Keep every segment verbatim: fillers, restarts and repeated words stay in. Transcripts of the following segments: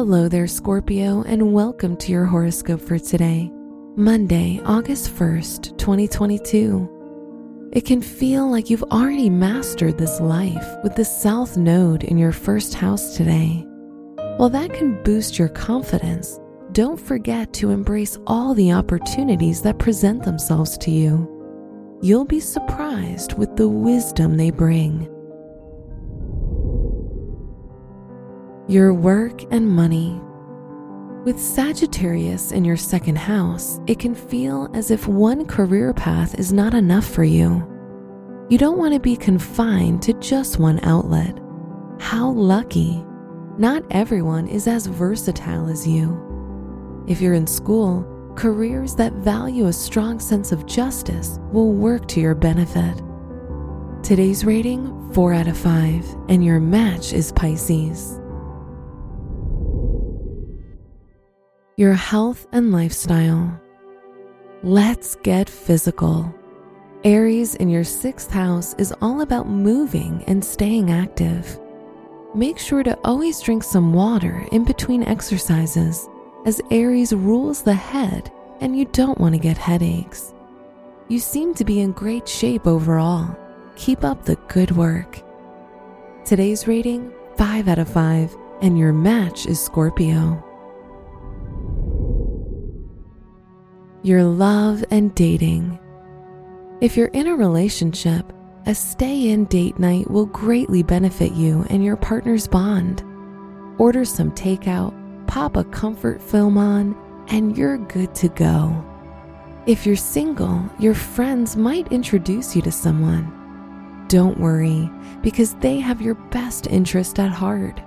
Hello there, Scorpio, and welcome to your horoscope for today, Monday, August first, twenty twenty-two. It can feel like you've already mastered this life with the South Node in your first house today. While that can boost your confidence, don't forget to embrace all the opportunities that present themselves to you. You'll be surprised with the wisdom they bring. Your work and money. With Sagittarius in your second house, it can feel as if one career path is not enough for you. You don't want to be confined to just one outlet. How lucky! Not everyone is as versatile as you. If you're in school, careers that value a strong sense of justice will work to your benefit. Today's rating, four out of five, and your match is Pisces. Your health and lifestyle. Let's get physical. Aries in your sixth house is all about moving and staying active. Make sure to always drink some water in between exercises, as Aries rules the head and you don't want to get headaches. You seem to be in great shape overall. Keep up the good work. Today's rating, five out of five, and your match is Scorpio. Your love and dating. If you're in a relationship, a stay-in date night will greatly benefit you and your partner's bond. Order some takeout, pop a comfort film on, and you're good to go. If you're single, your friends might introduce you to someone. Don't worry, because they have your best interest at heart.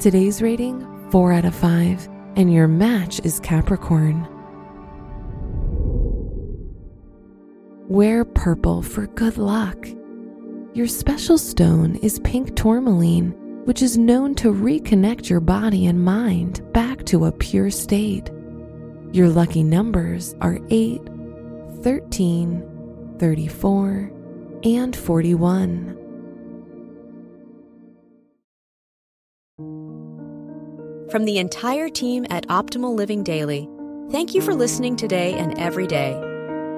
Today's rating, four out of five, and your match is Capricorn. Wear purple for good luck. Your special stone is pink tourmaline, which is known to reconnect your body and mind back to a pure state. Your lucky numbers are eight, thirteen, thirty-four, and forty-one. From the entire team at Optimal Living Daily, thank you for listening today and every day.